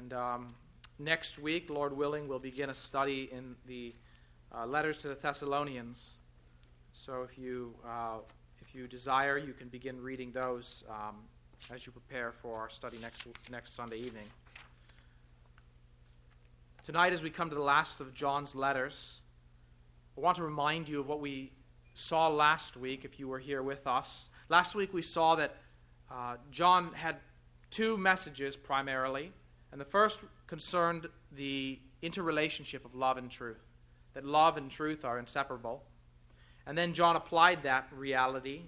And next week, Lord willing, we'll begin a study in the letters to the Thessalonians. So if you desire, you can begin reading those as you prepare for our study next Sunday evening. Tonight, as we come to the last of John's letters, I want to remind you of what we saw last week, if you were here with us. Last week, we saw that John had two messages primarily, and the first concerned the interrelationship of love and truth, that love and truth are inseparable. And then John applied that reality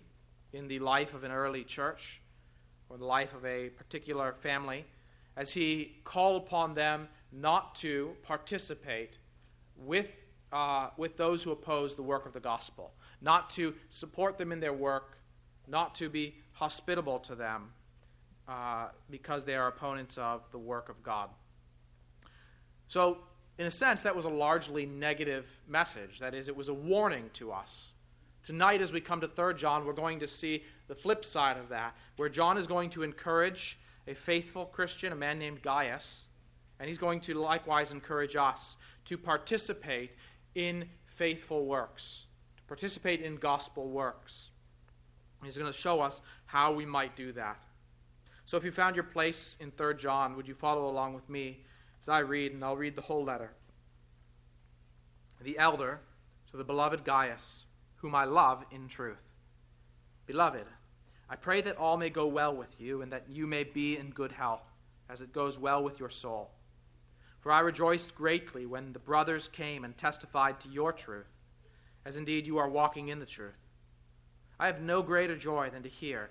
in the life of an early church or the life of a particular family as he called upon them not to participate with those who oppose the work of the gospel, not to support them in their work, not to be hospitable to them because they are opponents of the work of God. So, in a sense, that was a largely negative message. That is, it was a warning to us. Tonight, as we come to 3 John, we're going to see the flip side of that, where John is going to encourage a faithful Christian, a man named Gaius, and he's going to likewise encourage us to participate in faithful works, to participate in gospel works. He's going to show us how we might do that. So if you found your place in 3 John, would you follow along with me as I read, and I'll read the whole letter. The elder to the beloved Gaius, whom I love in truth. Beloved, I pray that all may go well with you, and that you may be in good health, as it goes well with your soul. For I rejoiced greatly when the brothers came and testified to your truth, as indeed you are walking in the truth. I have no greater joy than to hear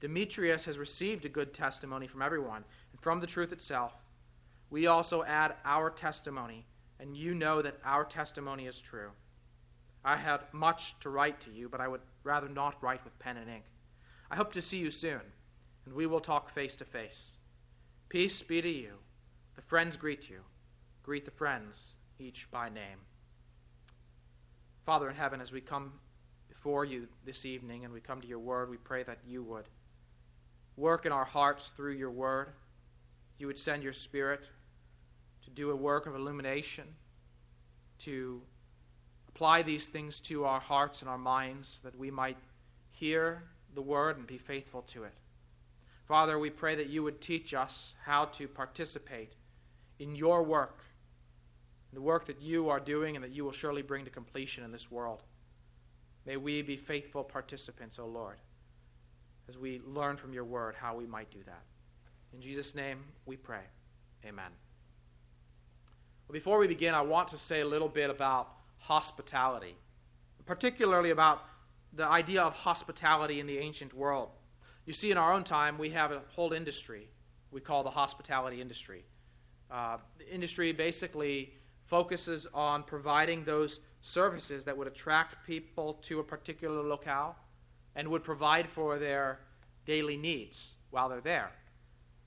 Demetrius has received a good testimony from everyone and from the truth itself. We also add our testimony, and you know that our testimony is true. I had much to write to you, but I would rather not write with pen and ink. I hope to see you soon, and we will talk face to face. Peace be to you. The friends greet you. Greet the friends, each by name. Father in heaven, as we come before you this evening and we come to your word, we pray that you would work in our hearts through your word. You would send your Spirit to do a work of illumination, to apply these things to our hearts and our minds, that we might hear the word and be faithful to it. Father, we pray that you would teach us how to participate in your work, the work that you are doing and that you will surely bring to completion in this world. May we be faithful participants, O Lord, as we learn from your word how we might do that. In Jesus' name we pray. Amen. Well, before we begin, I want to say a little bit about hospitality, particularly about the idea of hospitality in the ancient world. You see, in our own time, we have a whole industry we call the hospitality industry. The industry basically focuses on providing those services that would attract people to a particular locale and would provide for their daily needs while they're there.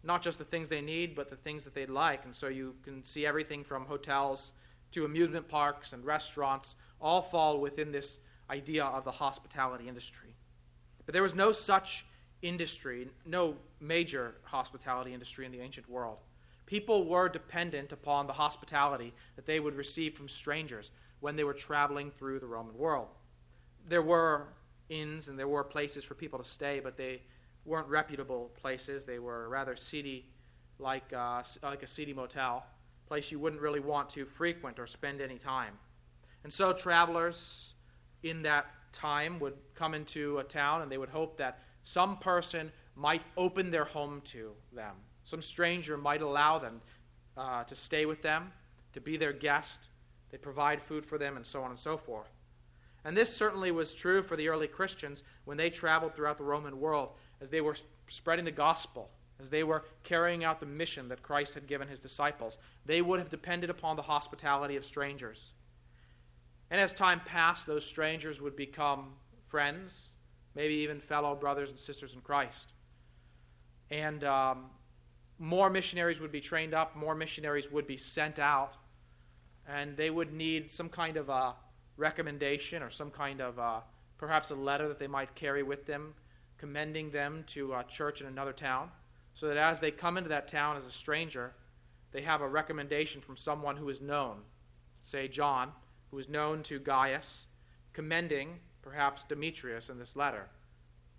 Not just the things they need, but the things that they'd like. And so you can see everything from hotels to amusement parks and restaurants all fall within this idea of the hospitality industry. But there was no such industry, no major hospitality industry in the ancient world. People were dependent upon the hospitality that they would receive from strangers when they were traveling through the Roman world. There were inns and there were places for people to stay, but they weren't reputable places. They were rather seedy, like a seedy motel place you wouldn't really want to frequent or spend any time. And so travelers in that time would come into a town and they would hope that some person might open their home to them. Some stranger might allow them to stay with them, to be their guest. They provide food for them and so on and so forth. And this certainly was true for the early Christians when they traveled throughout the Roman world as they were spreading the gospel, as they were carrying out the mission that Christ had given his disciples. They would have depended upon the hospitality of strangers. And as time passed, those strangers would become friends, maybe even fellow brothers and sisters in Christ. And more missionaries would be trained up, more missionaries would be sent out, and they would need some kind of a recommendation or some kind of perhaps a letter that they might carry with them, commending them to a church in another town, so that as they come into that town as a stranger, they have a recommendation from someone who is known, say John, who is known to Gaius, commending perhaps Demetrius in this letter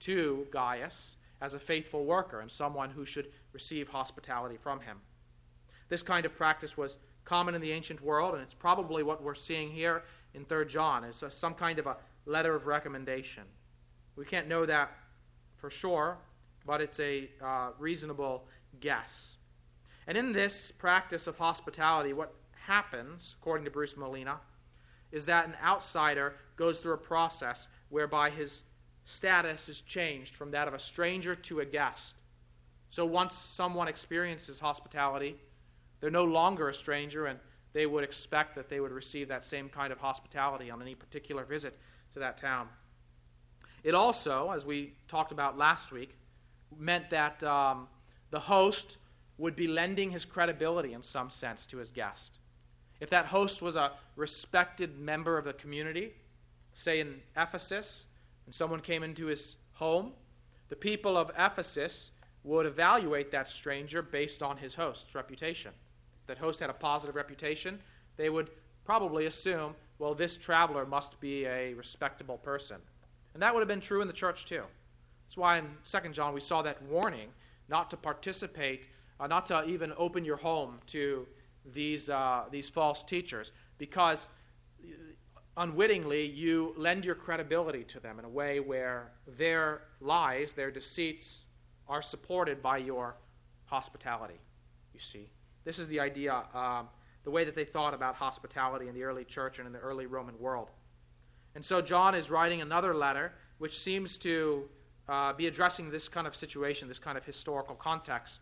to Gaius as a faithful worker and someone who should receive hospitality from him. This kind of practice was common in the ancient world, and it's probably what we're seeing here in 3 John, is some kind of a letter of recommendation. We can't know that for sure, but it's a reasonable guess. And in this practice of hospitality, what happens, according to Bruce Molina, is that an outsider goes through a process whereby his status is changed from that of a stranger to a guest. So once someone experiences hospitality, they're no longer a stranger, and they would expect that they would receive that same kind of hospitality on any particular visit to that town. It also, as we talked about last week, meant that the host would be lending his credibility in some sense to his guest. If that host was a respected member of the community, say in Ephesus, and someone came into his home, the people of Ephesus would evaluate that stranger based on his host's reputation. If that host had a positive reputation, they would probably assume, well, this traveler must be a respectable person. And that would have been true in the church too. That's why in 2 John we saw that warning not to participate, not to even open your home to these false teachers, because unwittingly you lend your credibility to them in a way where their lies, their deceits are supported by your hospitality, you see. This is the idea, the way that they thought about hospitality in the early church and in the early Roman world. And so John is writing another letter which seems to be addressing this kind of situation, this kind of historical context,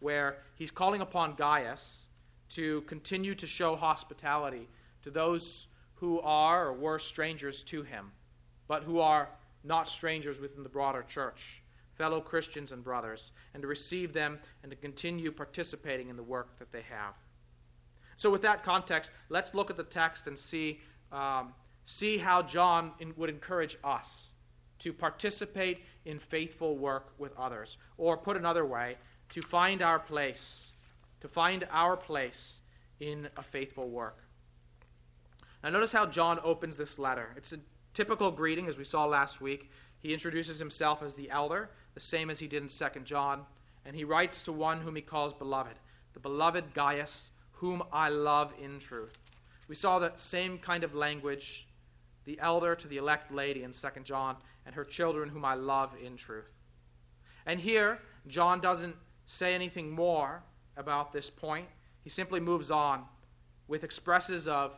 where he's calling upon Gaius to continue to show hospitality to those who are or were strangers to him, but who are not strangers within the broader church, fellow Christians and brothers, and to receive them and to continue participating in the work that they have. So with that context, let's look at the text and see how John would encourage us to participate in faithful work with others. Or put another way, to find our place in a faithful work. Now notice how John opens this letter. It's a typical greeting, as we saw last week. He introduces himself as the elder, the same as he did in 2 John. And he writes to one whom he calls beloved, the beloved Gaius, whom I love in truth. We saw that same kind of language, the elder to the elect lady in 2 John, and her children whom I love in truth. And here, John doesn't say anything more about this point. He simply moves on with expresses of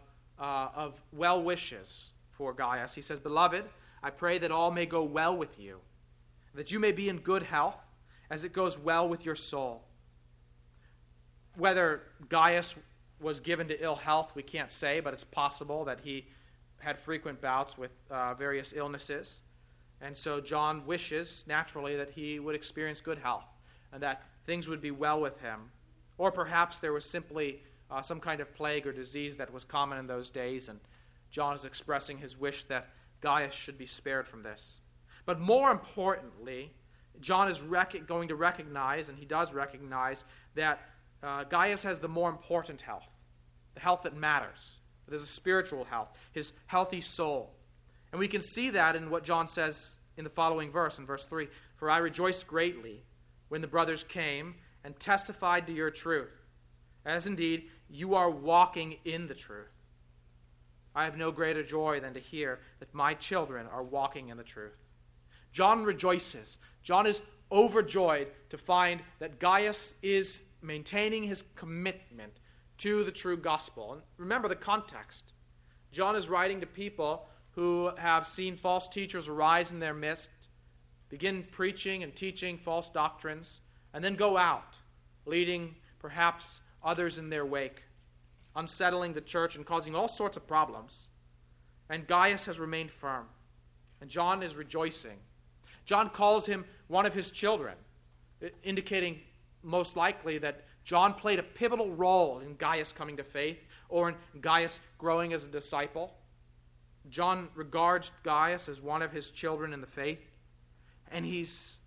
well wishes for Gaius. He says, Beloved, I pray that all may go well with you, that you may be in good health as it goes well with your soul. Whether Gaius was given to ill health, we can't say, but it's possible that he had frequent bouts with various illnesses. And so John wishes, naturally, that he would experience good health and that things would be well with him. Or perhaps there was simply some kind of plague or disease that was common in those days, and John is expressing his wish that Gaius should be spared from this. But more importantly, John is going to recognize, and he does recognize, that Gaius has the more important health, the health that matters. There's a spiritual health, his healthy soul. And we can see that in what John says in the following verse, in verse 3. For I rejoiced greatly when the brothers came and testified to your truth. as indeed you are walking in the truth. I have no greater joy than to hear that my children are walking in the truth. John rejoices. John is overjoyed to find that Gaius is maintaining his commitment to the true gospel. And remember the context. John is writing to people who have seen false teachers arise in their midst, begin preaching and teaching false doctrines, and then go out, leading perhaps others in their wake, unsettling the church and causing all sorts of problems. And Gaius has remained firm, and John is rejoicing. John calls him one of his children, indicating most likely that John played a pivotal role in Gaius coming to faith or in Gaius growing as a disciple. John regards Gaius as one of his children in the faith, and he's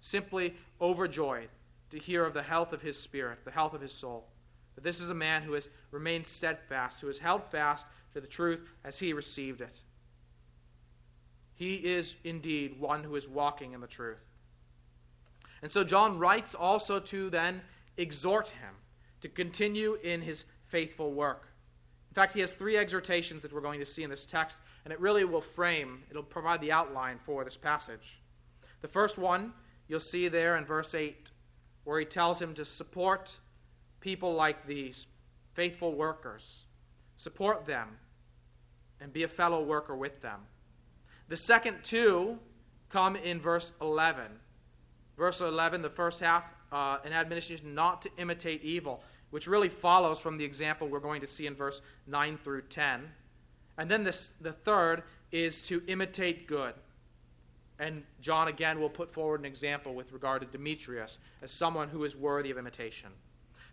simply overjoyed to hear of the health of his spirit, the health of his soul. That this is a man who has remained steadfast, who has held fast to the truth as he received it. He is indeed one who is walking in the truth. And so John writes also to then exhort him to continue in his faithful work. In fact, he has three exhortations that we're going to see in this text, and it really will frame, it'll provide the outline for this passage. The first one you'll see there in verse 8, where he tells him to support people like these, faithful workers. Support them and be a fellow worker with them. The second two come in verse 11. Verse 11, the first half, an admonition not to imitate evil, which really follows from the example we're going to see in verse 9 through 10. And then the third is to imitate good. And John again will put forward an example with regard to Demetrius as someone who is worthy of imitation.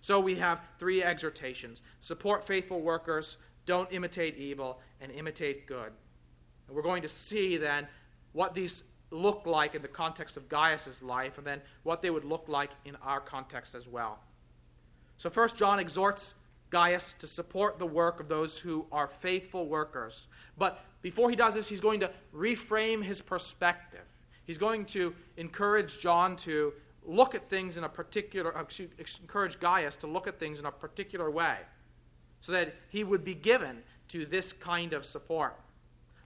So we have three exhortations. Support faithful workers, don't imitate evil, and imitate good. And we're going to see then what these look like in the context of Gaius' life, and then what they would look like in our context as well. So first, John exhorts Gaius to support the work of those who are faithful workers. But before he does this, he's going to reframe his perspective. He's going to encourage John to look at things in a particular, encourage Gaius to look at things in a particular way, so that he would be given to this kind of support.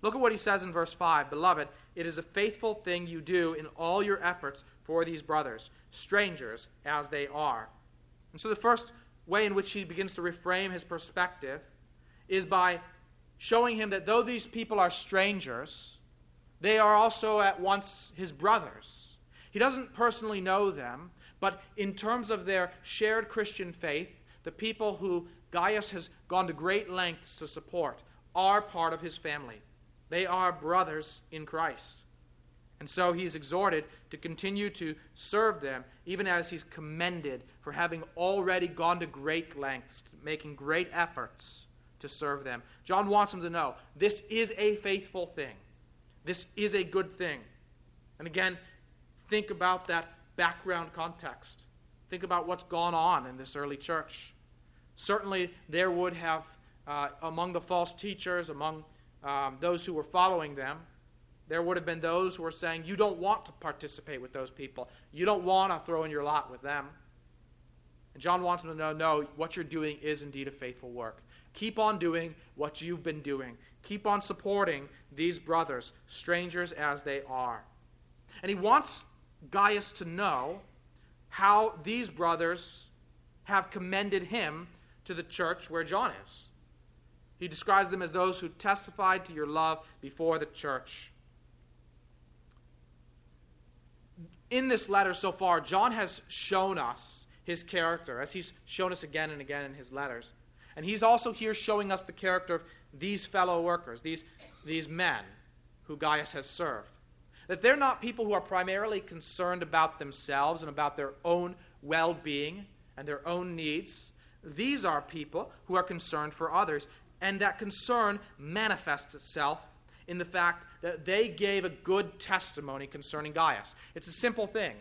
Look at what he says in verse 5. Beloved, it is a faithful thing you do in all your efforts for these brothers, strangers as they are. And so the first way in which he begins to reframe his perspective is by showing him that though these people are strangers, they are also at once his brothers. He doesn't personally know them, but in terms of their shared Christian faith, the people who Gaius has gone to great lengths to support are part of his family. They are brothers in Christ. And so he is exhorted to continue to serve them, even as he's commended for having already gone to great lengths, making great efforts to serve them. John wants him to know this is a faithful thing. This is a good thing. And again, think about that background context. Think about what's gone on in this early church. Certainly there would have, among the false teachers, among those who were following them, there would have been those who were saying, you don't want to participate with those people. You don't want to throw in your lot with them. And John wants them to know, no, what you're doing is indeed a faithful work. Keep on doing what you've been doing. Keep on supporting these brothers, strangers as they are. And he wants Gaius to know how these brothers have commended him to the church where John is. He describes them as those who testified to your love before the church. In this letter so far, John has shown us his character, as he's shown us again and again in his letters. And he's also here showing us the character of these fellow workers, these men who Gaius has served. That they're not people who are primarily concerned about themselves and about their own well-being and their own needs. These are people who are concerned for others. And that concern manifests itself in the fact that they gave a good testimony concerning Gaius. It's a simple thing,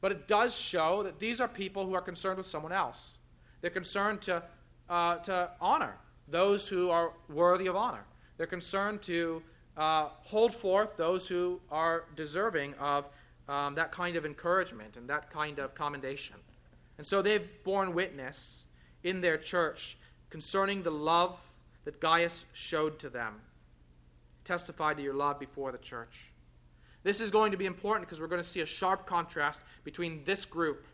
but it does show that these are people who are concerned with someone else. They're concerned to honor those who are worthy of honor. They're concerned to hold forth those who are deserving of that kind of encouragement and that kind of commendation. And so they've borne witness in their church concerning the love that Gaius showed to them. Testify to your love before the church. This is going to be important because we're going to see a sharp contrast between this group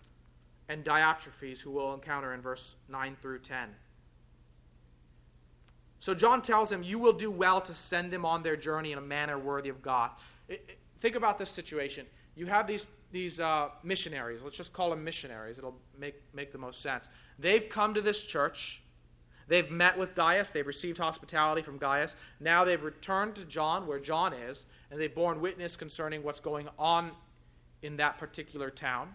and Diotrephes, who we'll encounter in verse 9 through 10. So John tells him, you will do well to send them on their journey in a manner worthy of God. Think about this situation. You have these missionaries. Let's just call them missionaries. It'll make the most sense. They've come to this church. They've met with Gaius. They've received hospitality from Gaius. Now they've returned to John, where John is, and they've borne witness concerning what's going on in that particular town.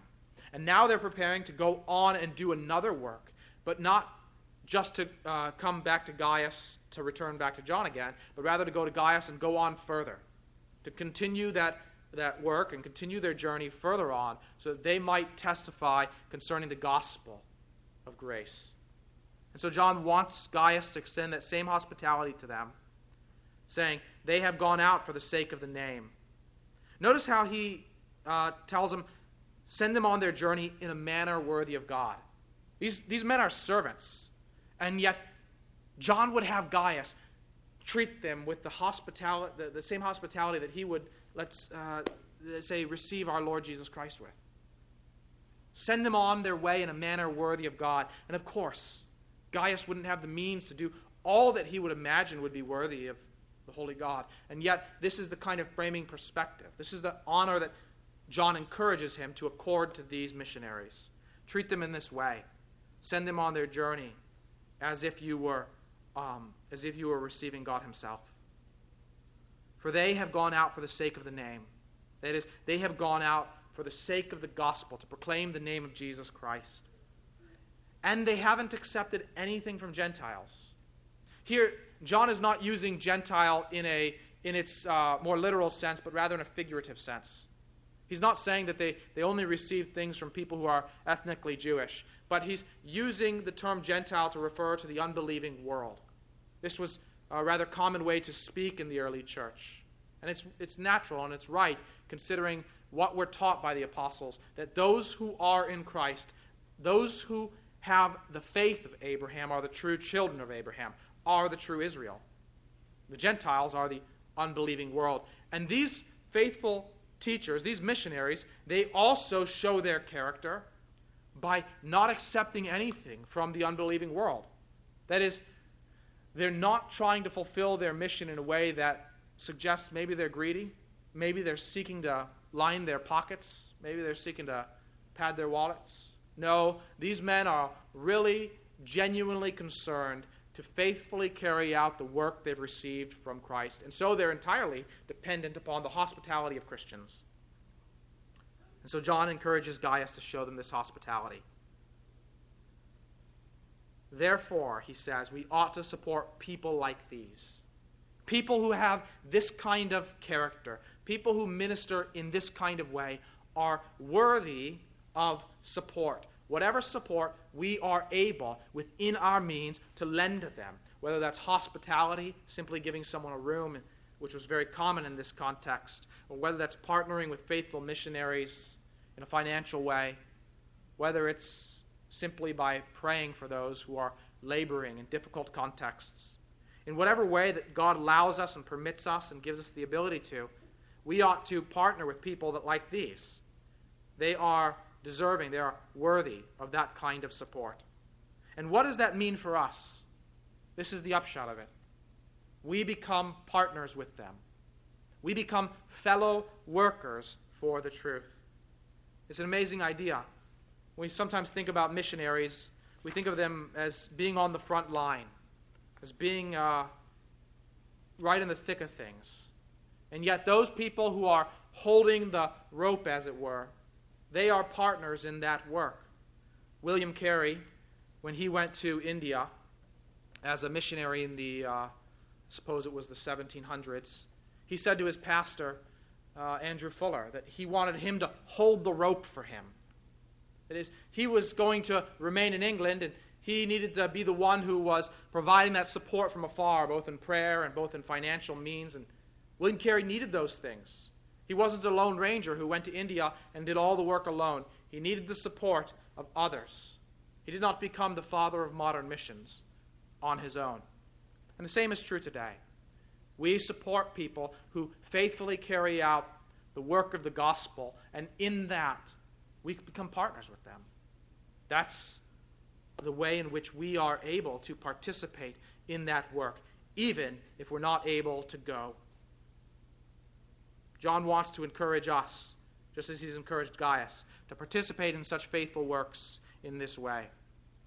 And now they're preparing to go on and do another work, but not just to come back to Gaius to return back to John again, but rather to go to Gaius and go on further, to continue that work and continue their journey further on so that they might testify concerning the gospel of grace. And so John wants Gaius to extend that same hospitality to them, saying, they have gone out for the sake of the name. Notice how he tells them, send them on their journey in a manner worthy of God. These men are servants, and yet John would have Gaius treat them with the same hospitality that he would, let's say, receive our Lord Jesus Christ with. Send them on their way in a manner worthy of God. And of course, Gaius wouldn't have the means to do all that he would imagine would be worthy of the Holy God. And yet, this is the kind of framing perspective. This is the honor that John encourages him to accord to these missionaries. Treat them in this way. Send them on their journey as if you were receiving God himself. For they have gone out for the sake of the name. That is, they have gone out for the sake of the gospel, to proclaim the name of Jesus Christ. And they haven't accepted anything from Gentiles. Here, John is not using Gentile in its more literal sense, but rather in a figurative sense. He's not saying that they only receive things from people who are ethnically Jewish, but he's using the term Gentile to refer to the unbelieving world. This was a rather common way to speak in the early church. And it's natural and it's right, considering what we're taught by the apostles, that those who are in Christ, those who have the faith of Abraham, are the true children of Abraham, are the true Israel. The Gentiles are the unbelieving world. And these faithful teachers, these missionaries, they also show their character by not accepting anything from the unbelieving world. That is, they're not trying to fulfill their mission in a way that suggests maybe they're greedy, maybe they're seeking to line their pockets, maybe they're seeking to pad their wallets. No, these men are really genuinely concerned to faithfully carry out the work they've received from Christ. And so they're entirely dependent upon the hospitality of Christians. And so John encourages Gaius to show them this hospitality. Therefore, he says, we ought to support people like these. People who have this kind of character, people who minister in this kind of way, are worthy of support. Whatever support we are able within our means to lend to them, whether that's hospitality, simply giving someone a room, which was very common in this context, or whether that's partnering with faithful missionaries in a financial way, whether it's simply by praying for those who are laboring in difficult contexts. In whatever way that God allows us and permits us and gives us the ability to, we ought to partner with people that like these. They are deserving, they are worthy of that kind of support. And what does that mean for us? This is the upshot of it. We become partners with them. We become fellow workers for the truth. It's an amazing idea. We sometimes think about missionaries, we think of them as being on the front line, as being right in the thick of things. And yet those people who are holding the rope, as it were, they are partners in that work. William Carey, when he went to India as a missionary in the, suppose it was the 1700s, he said to his pastor, Andrew Fuller, that he wanted him to hold the rope for him. That is, he was going to remain in England, and he needed to be the one who was providing that support from afar, both in prayer and both in financial means. And William Carey needed those things. He wasn't a lone ranger who went to India and did all the work alone. He needed the support of others. He did not become the father of modern missions on his own. And the same is true today. We support people who faithfully carry out the work of the gospel, and in that, we become partners with them. That's the way in which we are able to participate in that work, even if we're not able to go. John wants to encourage us, just as he's encouraged Gaius, to participate in such faithful works in this way,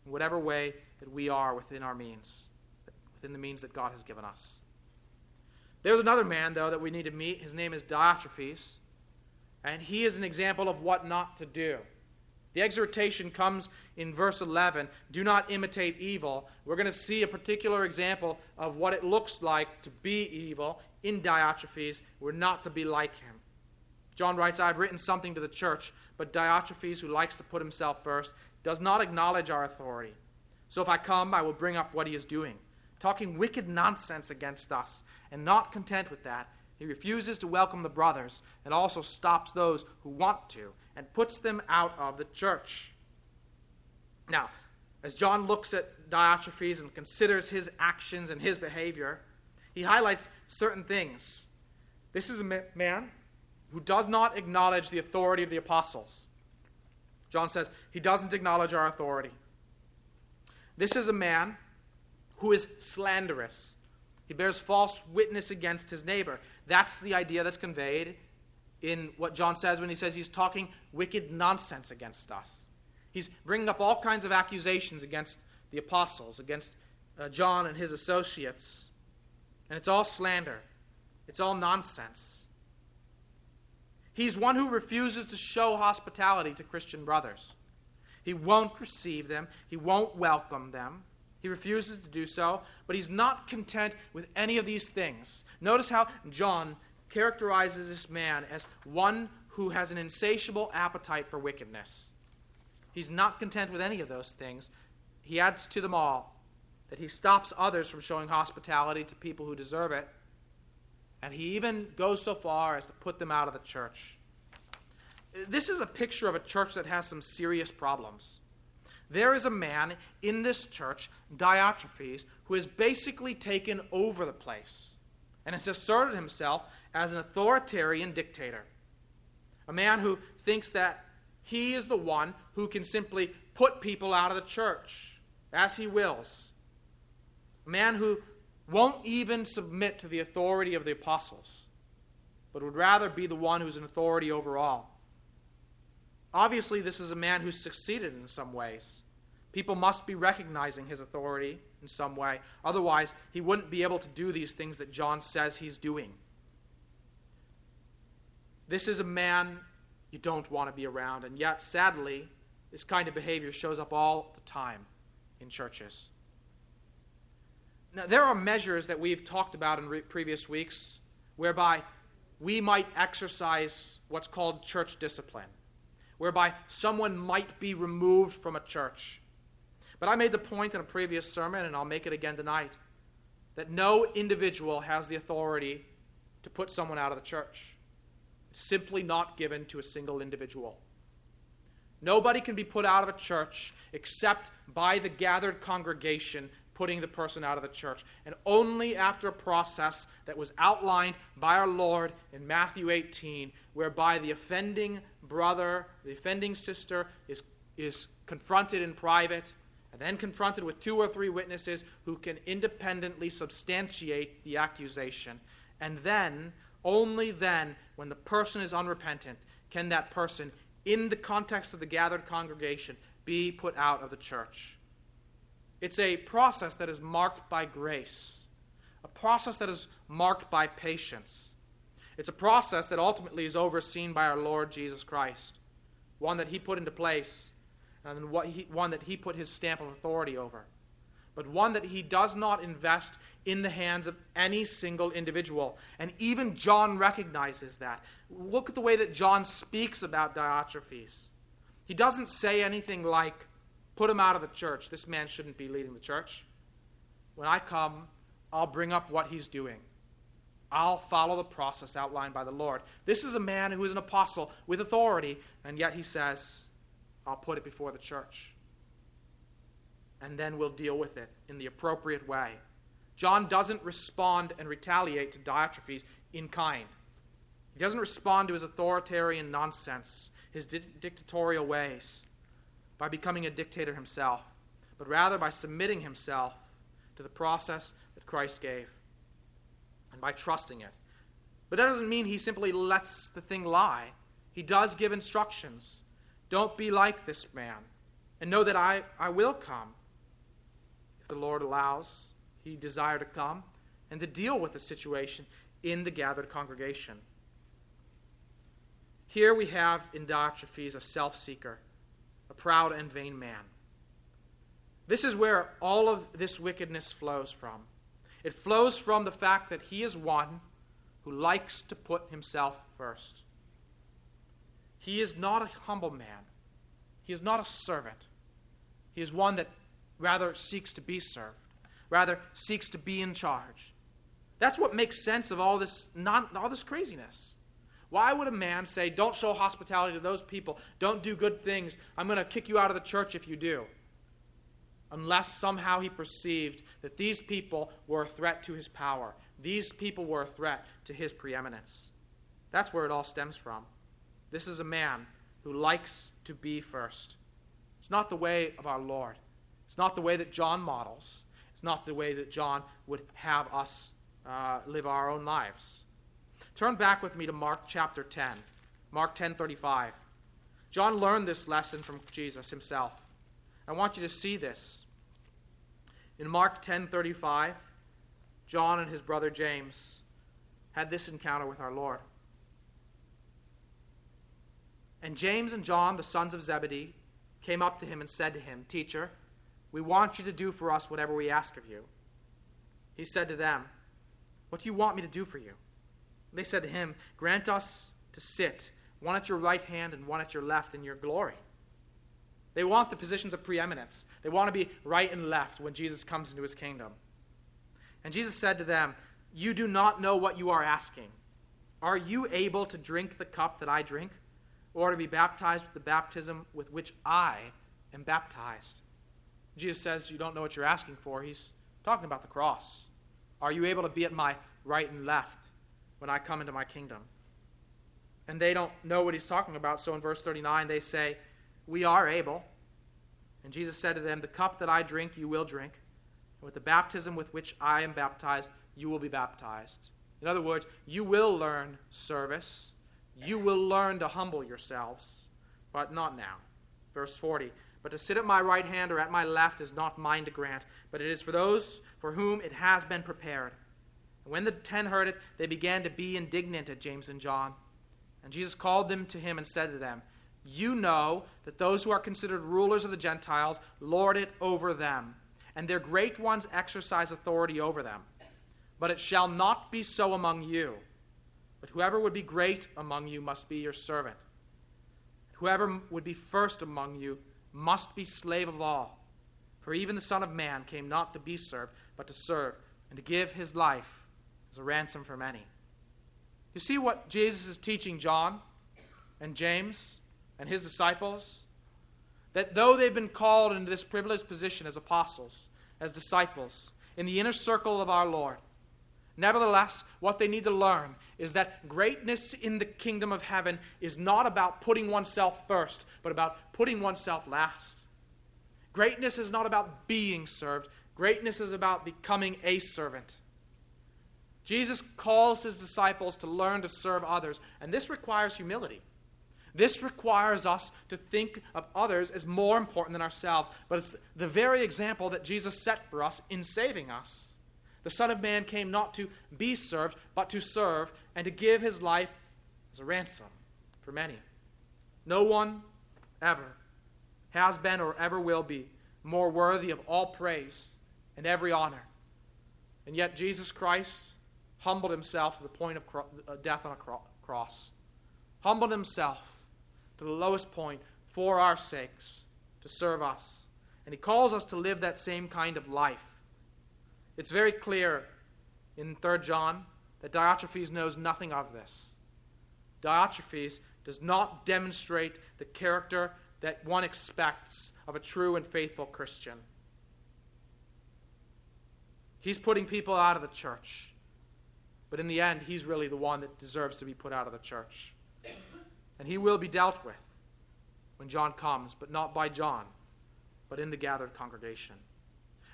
in whatever way that we are within our means, within the means that God has given us. There's another man, though, that we need to meet. His name is Diotrephes, and he is an example of what not to do. The exhortation comes in verse 11, do not imitate evil. We're going to see a particular example of what it looks like to be evil in Diotrephes. We're not to be like him. John writes, I've written something to the church, but Diotrephes, who likes to put himself first, does not acknowledge our authority. So if I come, I will bring up what he is doing, talking wicked nonsense against us. And not content with that, he refuses to welcome the brothers and also stops those who want to and puts them out of the church. Now, as John looks at Diotrephes and considers his actions and his behavior, he highlights certain things. This is a man who does not acknowledge the authority of the apostles. John says, he doesn't acknowledge our authority. This is a man who is slanderous. He bears false witness against his neighbor. That's the idea that's conveyed in what John says when he says he's talking wicked nonsense against us. He's bringing up all kinds of accusations against the apostles, against John and his associates. And it's all slander. It's all nonsense. He's one who refuses to show hospitality to Christian brothers. He won't receive them. He won't welcome them. He refuses to do so, but he's not content with any of these things. Notice how John characterizes this man as one who has an insatiable appetite for wickedness. He's not content with any of those things. He adds to them all that he stops others from showing hospitality to people who deserve it, and he even goes so far as to put them out of the church. This is a picture of a church that has some serious problems. There is a man in this church, Diotrephes, who has basically taken over the place and has asserted himself as an authoritarian dictator. A man who thinks that he is the one who can simply put people out of the church as he wills. A man who won't even submit to the authority of the apostles, but would rather be the one who's an authority over all. Obviously, this is a man who's succeeded in some ways. People must be recognizing his authority in some way. Otherwise, he wouldn't be able to do these things that John says he's doing. This is a man you don't want to be around. And yet, sadly, this kind of behavior shows up all the time in churches. Now, there are measures that we've talked about in previous weeks whereby we might exercise what's called church discipline, whereby someone might be removed from a church. But I made the point in a previous sermon, and I'll make it again tonight, that no individual has the authority to put someone out of the church. It's simply not given to a single individual. Nobody can be put out of a church except by the gathered congregation putting the person out of the church, and only after a process that was outlined by our Lord in Matthew 18, whereby the offending brother, the offending sister is confronted in private, and then confronted with 2 or 3 witnesses who can independently substantiate the accusation. And then, only then, when the person is unrepentant, can that person, in the context of the gathered congregation, be put out of the church. It's a process that is marked by grace, a process that is marked by patience. It's a process that ultimately is overseen by our Lord Jesus Christ, one that he put into place, and one that he put his stamp of authority over, but one that he does not invest in the hands of any single individual. And even John recognizes that. Look at the way that John speaks about Diotrephes. He doesn't say anything like, put him out of the church. This man shouldn't be leading the church. When I come, I'll bring up what he's doing. I'll follow the process outlined by the Lord. This is a man who is an apostle with authority, and yet he says, I'll put it before the church. and then we'll deal with it in the appropriate way. John doesn't respond and retaliate to Diotrephes in kind. He doesn't respond to his authoritarian nonsense, his dictatorial ways, by becoming a dictator himself, but rather by submitting himself to the process that Christ gave and by trusting it. But that doesn't mean he simply lets the thing lie. He does give instructions. Don't be like this man, and know that I will come. If the Lord allows, he desire to come and to deal with the situation in the gathered congregation. Here we have in Diotrephes a self-seeker, a proud and vain man. This is where all of this wickedness flows from. It flows from the fact that he is one who likes to put himself first. He is not a humble man. He is not a servant. He is one that rather seeks to be served, rather seeks to be in charge. That's what makes sense of all this craziness. Why would a man say, don't show hospitality to those people, don't do good things, I'm going to kick you out of the church if you do? Unless somehow he perceived that these people were a threat to his power. These people were a threat to his preeminence. That's where it all stems from. This is a man who likes to be first. It's not the way of our Lord. It's not the way that John models. It's not the way that John would have us live our own lives. Turn back with me to Mark chapter 10. Mark 10:35. John learned this lesson from Jesus himself. I want you to see this. In Mark 10:35, John and his brother James had this encounter with our Lord. And James and John, the sons of Zebedee, came up to him and said to him, "Teacher, we want you to do for us whatever we ask of you." He said to them, "What do you want me to do for you?" They said to him, "Grant us to sit, one at your right hand and one at your left in your glory." They want the positions of preeminence. They want to be right and left when Jesus comes into his kingdom. And Jesus said to them, "You do not know what you are asking. Are you able to drink the cup that I drink, or to be baptized with the baptism with which I am baptized?" Jesus says, you don't know what you're asking for. He's talking about the cross. Are you able to be at my right and left when I come into my kingdom? And they don't know what he's talking about, so in verse 39 they say, "We are able." And Jesus said to them, "The cup that I drink, you will drink. And with the baptism with which I am baptized, you will be baptized." In other words, you will learn service. You will learn to humble yourselves, but not now. Verse 40, "But to sit at my right hand or at my left is not mine to grant, but it is for those for whom it has been prepared." And when the 10 heard it, they began to be indignant at James and John. And Jesus called them to him and said to them, "You know that those who are considered rulers of the Gentiles lord it over them, and their great ones exercise authority over them. But it shall not be so among you. But whoever would be great among you must be your servant. Whoever would be first among you must be slave of all. For even the Son of Man came not to be served, but to serve, and to give his life as a ransom for many." You see what Jesus is teaching John and James and his disciples? That though they've been called into this privileged position as apostles, as disciples, in the inner circle of our Lord, nevertheless, what they need to learn is that greatness in the kingdom of heaven is not about putting oneself first, but about putting oneself last. Greatness is not about being served. Greatness is about becoming a servant. Jesus calls his disciples to learn to serve others, and this requires humility. This requires us to think of others as more important than ourselves, but it's the very example that Jesus set for us in saving us. The Son of Man came not to be served, but to serve and to give his life as a ransom for many. No one ever has been or ever will be more worthy of all praise and every honor. And yet Jesus Christ humbled himself to the point of death on a cross. Humbled himself to the lowest point for our sakes, to serve us. And he calls us to live that same kind of life. It's very clear in 3 John that Diotrephes knows nothing of this. Diotrephes does not demonstrate the character that one expects of a true and faithful Christian. He's putting people out of the church. But in the end, he's really the one that deserves to be put out of the church. And he will be dealt with when John comes, but not by John, but in the gathered congregation.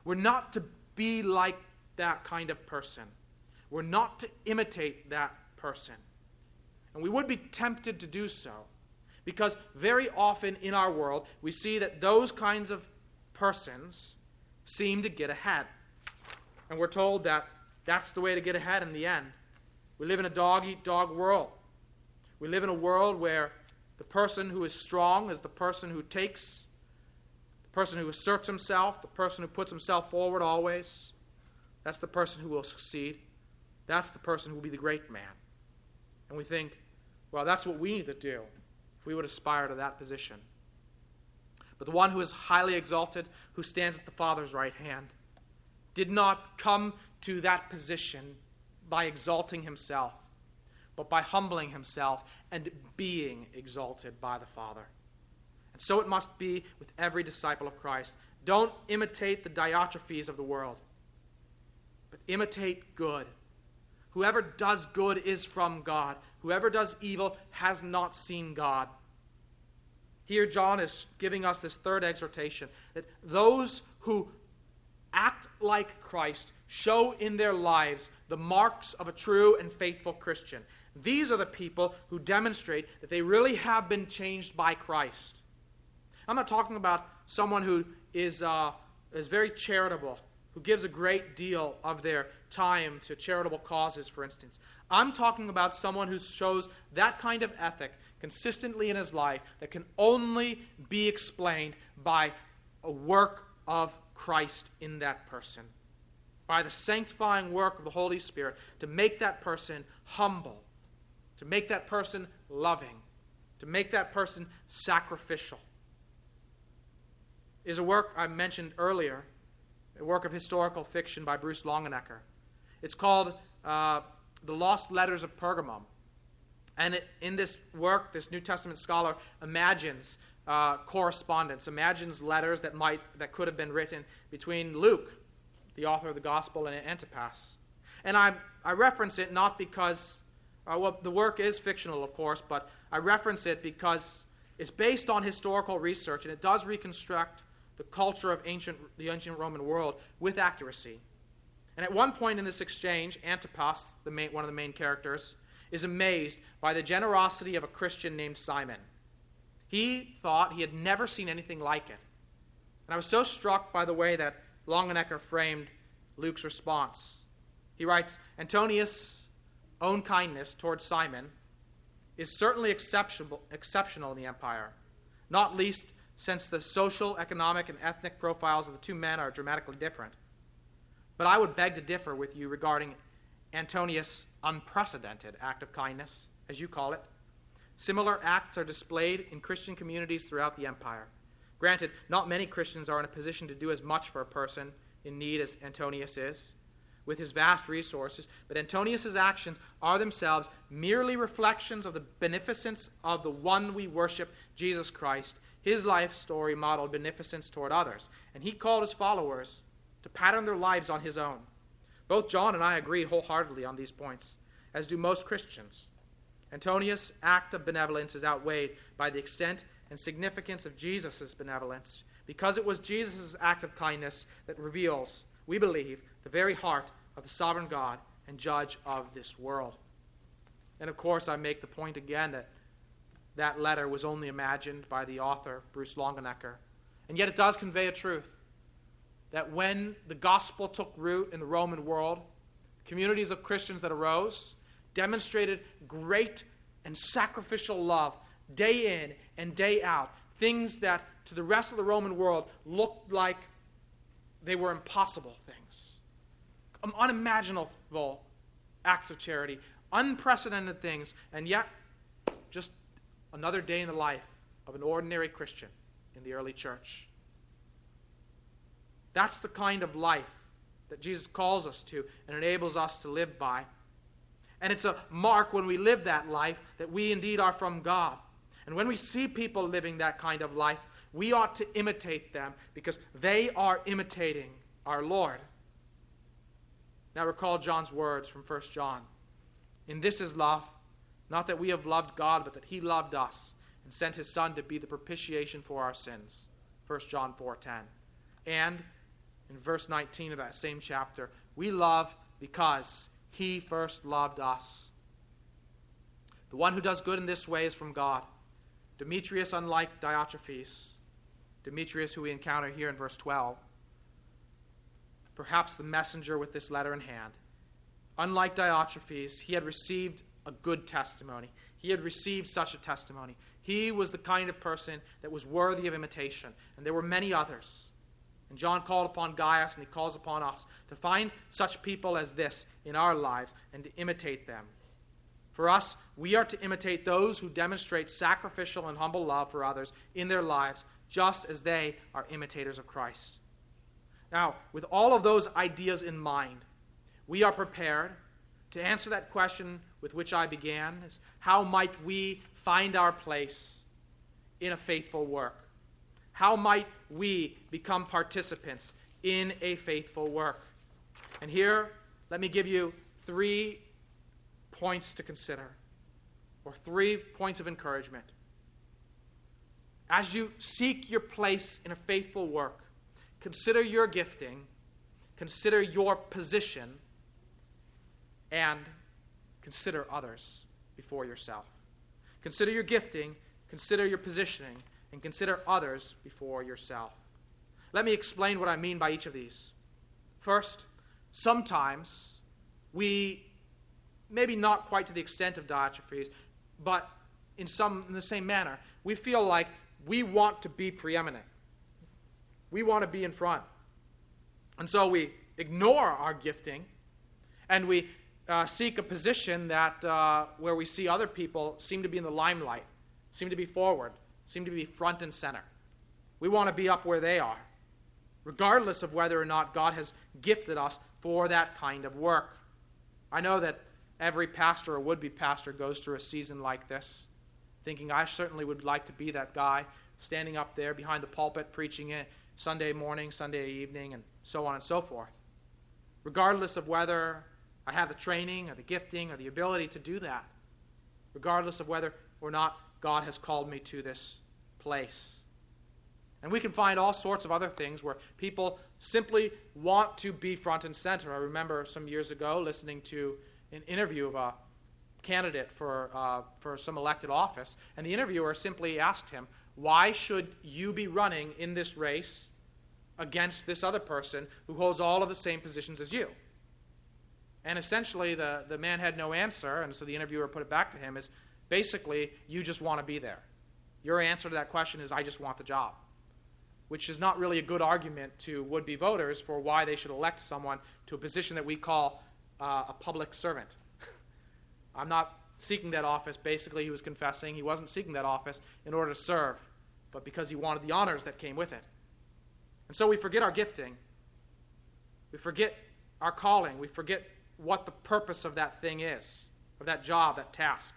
We're not to be like that kind of person. We're not to imitate that person. And we would be tempted to do so, because very often in our world, we see that those kinds of persons seem to get ahead. And we're told that that's the way to get ahead in the end. We live in a dog-eat-dog world. We live in a world where the person who is strong is the person who takes, the person who asserts himself, the person who puts himself forward always. That's the person who will succeed. That's the person who will be the great man. And we think, well, that's what we need to do if we would aspire to that position. But the one who is highly exalted, who stands at the Father's right hand, did not come to that position by exalting himself, but by humbling himself and being exalted by the Father. And so it must be with every disciple of Christ. Don't imitate the Diotrephes of the world, but imitate good. Whoever does good is from God. Whoever does evil has not seen God. Here John is giving us this third exhortation, that those who act like Christ show in their lives the marks of a true and faithful Christian. These are the people who demonstrate that they really have been changed by Christ. I'm not talking about someone who is very charitable, who gives a great deal of their time to charitable causes, for instance. I'm talking about someone who shows that kind of ethic consistently in his life that can only be explained by a work of Christ in that person, by the sanctifying work of the Holy Spirit to make that person humble, to make that person loving, to make that person sacrificial. Is a work I mentioned earlier, a work of historical fiction by Bruce Longenecker. It's called The Lost Letters of Pergamum. And in this work, this New Testament scholar imagines correspondence, imagines letters that could have been written between Luke, the author of the Gospel, and Antipas. And I reference it not because, the work is fictional, of course, but I reference it because it's based on historical research, and it does reconstruct the culture of the ancient Roman world with accuracy. And at one point in this exchange, Antipas, one of the main characters, is amazed by the generosity of a Christian named Simon. He thought he had never seen anything like it. And I was so struck by the way that Longenecker framed Luke's response. He writes, Antonius' own kindness towards Simon is certainly exceptional in the empire, not least since the social, economic, and ethnic profiles of the two men are dramatically different. But I would beg to differ with you regarding Antonius' unprecedented act of kindness, as you call it. Similar acts are displayed in Christian communities throughout the empire. Granted, not many Christians are in a position to do as much for a person in need as Antonius is, with his vast resources, but Antonius' actions are themselves merely reflections of the beneficence of the one we worship, Jesus Christ. His life story modeled beneficence toward others, and he called his followers to pattern their lives on his own. Both John and I agree wholeheartedly on these points, as do most Christians. Antonius' act of benevolence is outweighed by the extent and significance of Jesus' benevolence, because it was Jesus' act of kindness that reveals, we believe, the very heart of the sovereign God and judge of this world. And of course, I make the point again that letter was only imagined by the author, Bruce Longenecker. And yet it does convey a truth that when the gospel took root in the Roman world, communities of Christians that arose demonstrated great and sacrificial love day in and day out, things that to the rest of the Roman world looked like they were impossible things, unimaginable acts of charity, unprecedented things, and yet just another day in the life of an ordinary Christian in the early church. That's the kind of life that Jesus calls us to and enables us to live by. And it's a mark when we live that life that we indeed are from God. And when we see people living that kind of life, we ought to imitate them because they are imitating our Lord. Now recall John's words from 1 John. In this is love, not that we have loved God, but that he loved us and sent his Son to be the propitiation for our sins. 1 John 4:10. And in verse 19 of that same chapter, we love because he first loved us. The one who does good in this way is from God. Demetrius, unlike Diotrephes, Demetrius, who we encounter here in verse 12, perhaps the messenger with this letter in hand, unlike Diotrephes, he had received a good testimony. He had received such a testimony. He was the kind of person that was worthy of imitation, and there were many others. And John called upon Gaius, and he calls upon us to find such people as this in our lives and to imitate them. For us, we are to imitate those who demonstrate sacrificial and humble love for others in their lives, just as they are imitators of Christ. Now, with all of those ideas in mind, we are prepared to answer that question with which I began, is how might we find our place in a faithful work? How might we become participants in a faithful work? And here, let me give you 3 points to consider, or 3 points of encouragement. As you seek your place in a faithful work, consider your gifting, consider your position, and consider others before yourself. Consider your gifting, consider your positioning, and consider others before yourself. Let me explain what I mean by each of these. First, sometimes we, maybe not quite to the extent of Diotrephes, but in the same manner, we feel like we want to be preeminent. We want to be in front. And so we ignore our gifting, and we seek a position that where we see other people seem to be in the limelight, seem to be forward, seem to be front and center. We want to be up where they are, regardless of whether or not God has gifted us for that kind of work. I know that every pastor or would-be pastor goes through a season like this, thinking, I certainly would like to be that guy standing up there behind the pulpit, preaching it Sunday morning, Sunday evening, and so on and so forth. Regardless of whether I have the training or the gifting or the ability to do that, regardless of whether or not God has called me to this place. And we can find all sorts of other things where people simply want to be front and center. I remember some years ago listening to an interview of a candidate for some elected office, and the interviewer simply asked him, why should you be running in this race against this other person who holds all of the same positions as you? And essentially the man had no answer, and so the interviewer put it back to him, is basically, you just want to be there. Your answer to that question is, I just want the job, which is not really a good argument to would-be voters for why they should elect someone to a position that we call a public servant. I'm not seeking that office. Basically, he was confessing he wasn't seeking that office in order to serve, but because he wanted the honors that came with it. And so we forget our gifting. We forget our calling. We forget what the purpose of that thing is, of that job, that task.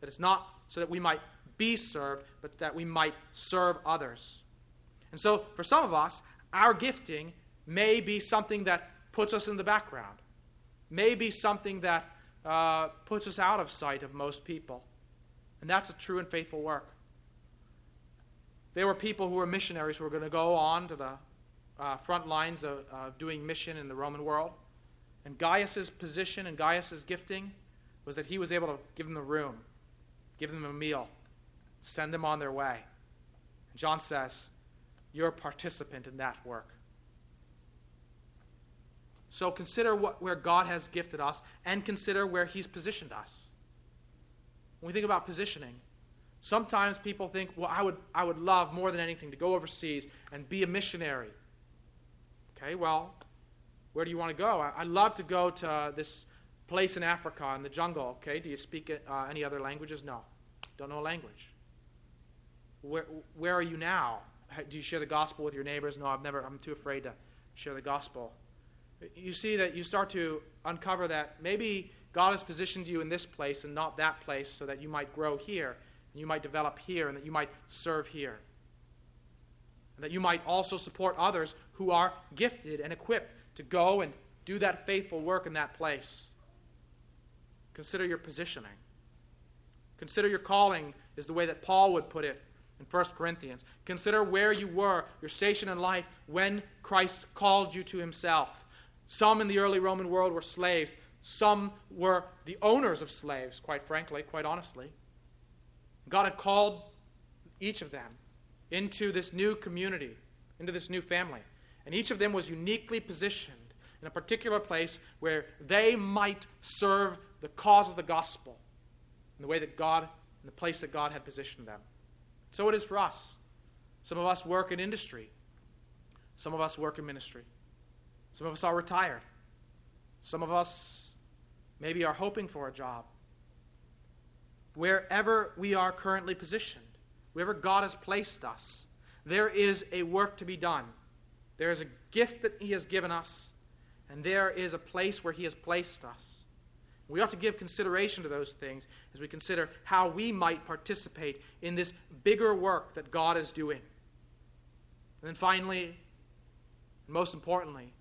That it's not so that we might be served, but that we might serve others. And so for some of us, our gifting may be something that puts us in the background. May be something that puts us out of sight of most people. And that's a true and faithful work. There were people who were missionaries who were going to go on to the front lines of doing mission in the Roman world. And Gaius's position and Gaius's gifting was that he was able to give them the room, give them a meal, send them on their way. And John says, you're a participant in that work. So consider where God has gifted us and consider where he's positioned us. When we think about positioning, sometimes people think, well, I would love more than anything to go overseas and be a missionary. Okay, well, where do you want to go? I'd love to go to this place in Africa, in the jungle. Okay, do you speak any other languages? No, don't know a language. Where are you now? Do you share the gospel with your neighbors? No, I'm too afraid to share the gospel. You see that you start to uncover that maybe God has positioned you in this place and not that place so that you might grow here, and you might develop here, and that you might serve here. And that you might also support others who are gifted and equipped to go and Do that faithful work in that place. Consider your positioning. Consider your calling is the way that Paul would put it in 1 Corinthians. Consider where you were, your station in life, when Christ called you to himself. Some in the early Roman world were slaves. Some were the owners of slaves, quite frankly, quite honestly. God had called each of them into this new community, into this new family. And each of them was uniquely positioned in a particular place where they might serve the cause of the gospel in the way that God, in the place that God had positioned them. So it is for us. Some of us work in industry. Some of us work in ministry. Some of us are retired. Some of us maybe are hoping for a job. Wherever we are currently positioned, wherever God has placed us, there is a work to be done. There is a gift that he has given us, and there is a place where he has placed us. We ought to give consideration to those things as we consider how we might participate in this bigger work that God is doing. And then finally, and most importantly,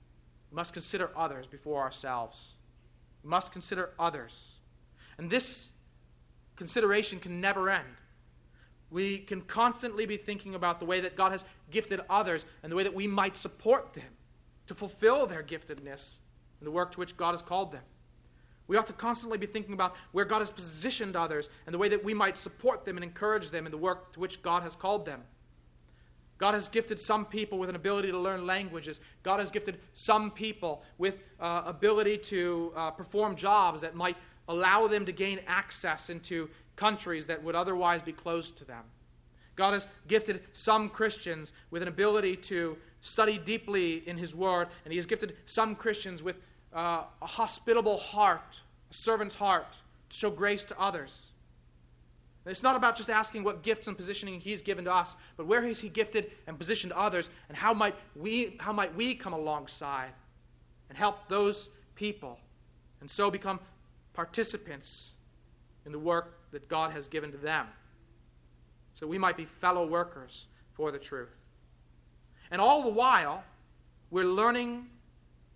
we must consider others before ourselves. We must consider others. And this consideration can never end. We can constantly be thinking about the way that God has gifted others and the way that we might support them to fulfill their giftedness in the work to which God has called them. We ought to constantly be thinking about where God has positioned others and the way that we might support them and encourage them in the work to which God has called them. God has gifted some people with an ability to learn languages. God has gifted some people with ability to perform jobs that might allow them to gain access into countries that would otherwise be closed to them. God has gifted some Christians with an ability to study deeply in his word, and he has gifted some Christians with a hospitable heart, a servant's heart, to show grace to others. And it's not about just asking what gifts and positioning he's given to us, but where has he gifted and positioned others, and how might we come alongside and help those people, and so become participants in the work that God has given to them, so we might be fellow workers for the truth. And all the while, we're learning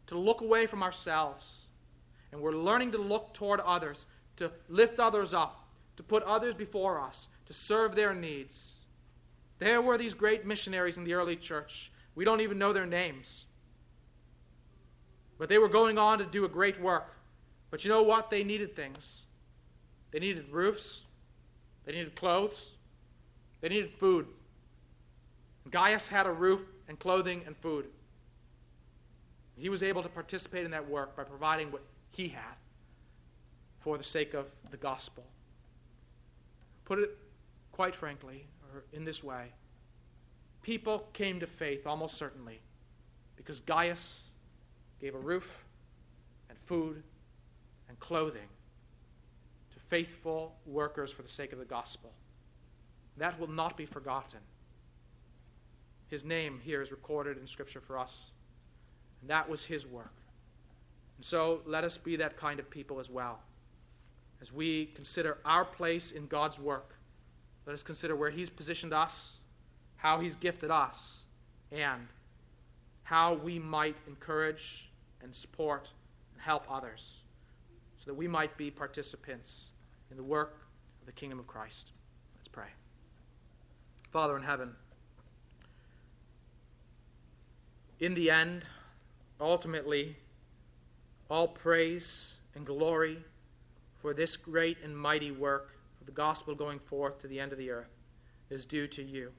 to look away from ourselves, and we're learning to look toward others, to lift others up, to put others before us, to serve their needs. There were these great missionaries in the early church. We don't even know their names. But they were going on to do a great work. But you know what? They needed things. They needed roofs. They needed clothes. They needed food. And Gaius had a roof and clothing and food. He was able to participate in that work by providing what he had for the sake of the gospel. Put it quite frankly, or in this way, people came to faith almost certainly because Gaius gave a roof and food and clothing to faithful workers for the sake of the gospel. That will not be forgotten. His name here is recorded in Scripture for us. And that was his work. And so let us be that kind of people as well. As we consider our place in God's work, let us consider where he's positioned us, how he's gifted us, and how we might encourage and support and help others so that we might be participants in the work of the kingdom of Christ. Let's pray. Father in heaven, in the end, ultimately, all praise and glory for this great and mighty work of the gospel going forth to the end of the earth is due to you.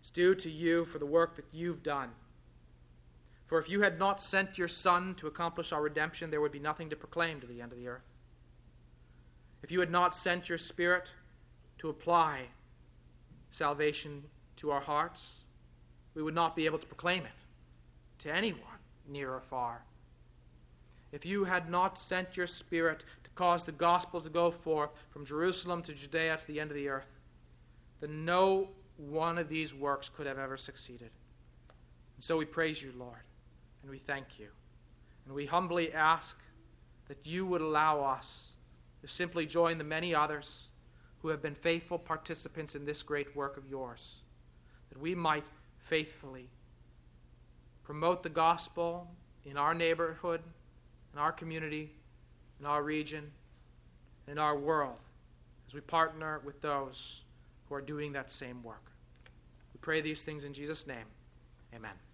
It's due to you for the work that you've done. For if you had not sent your Son to accomplish our redemption, there would be nothing to proclaim to the end of the earth. If you had not sent your Spirit to apply salvation to our hearts, we would not be able to proclaim it to anyone, near or far. If you had not sent your Spirit to cause the gospel to go forth from Jerusalem to Judea to the end of the earth, then no one of these works could have ever succeeded. And so we praise you, Lord, and we thank you. And we humbly ask that you would allow us to simply join the many others who have been faithful participants in this great work of yours, that we might faithfully promote the gospel in our neighborhood, in our community, in our region, and in our world, as we partner with those who are doing that same work. We pray these things in Jesus' name. Amen.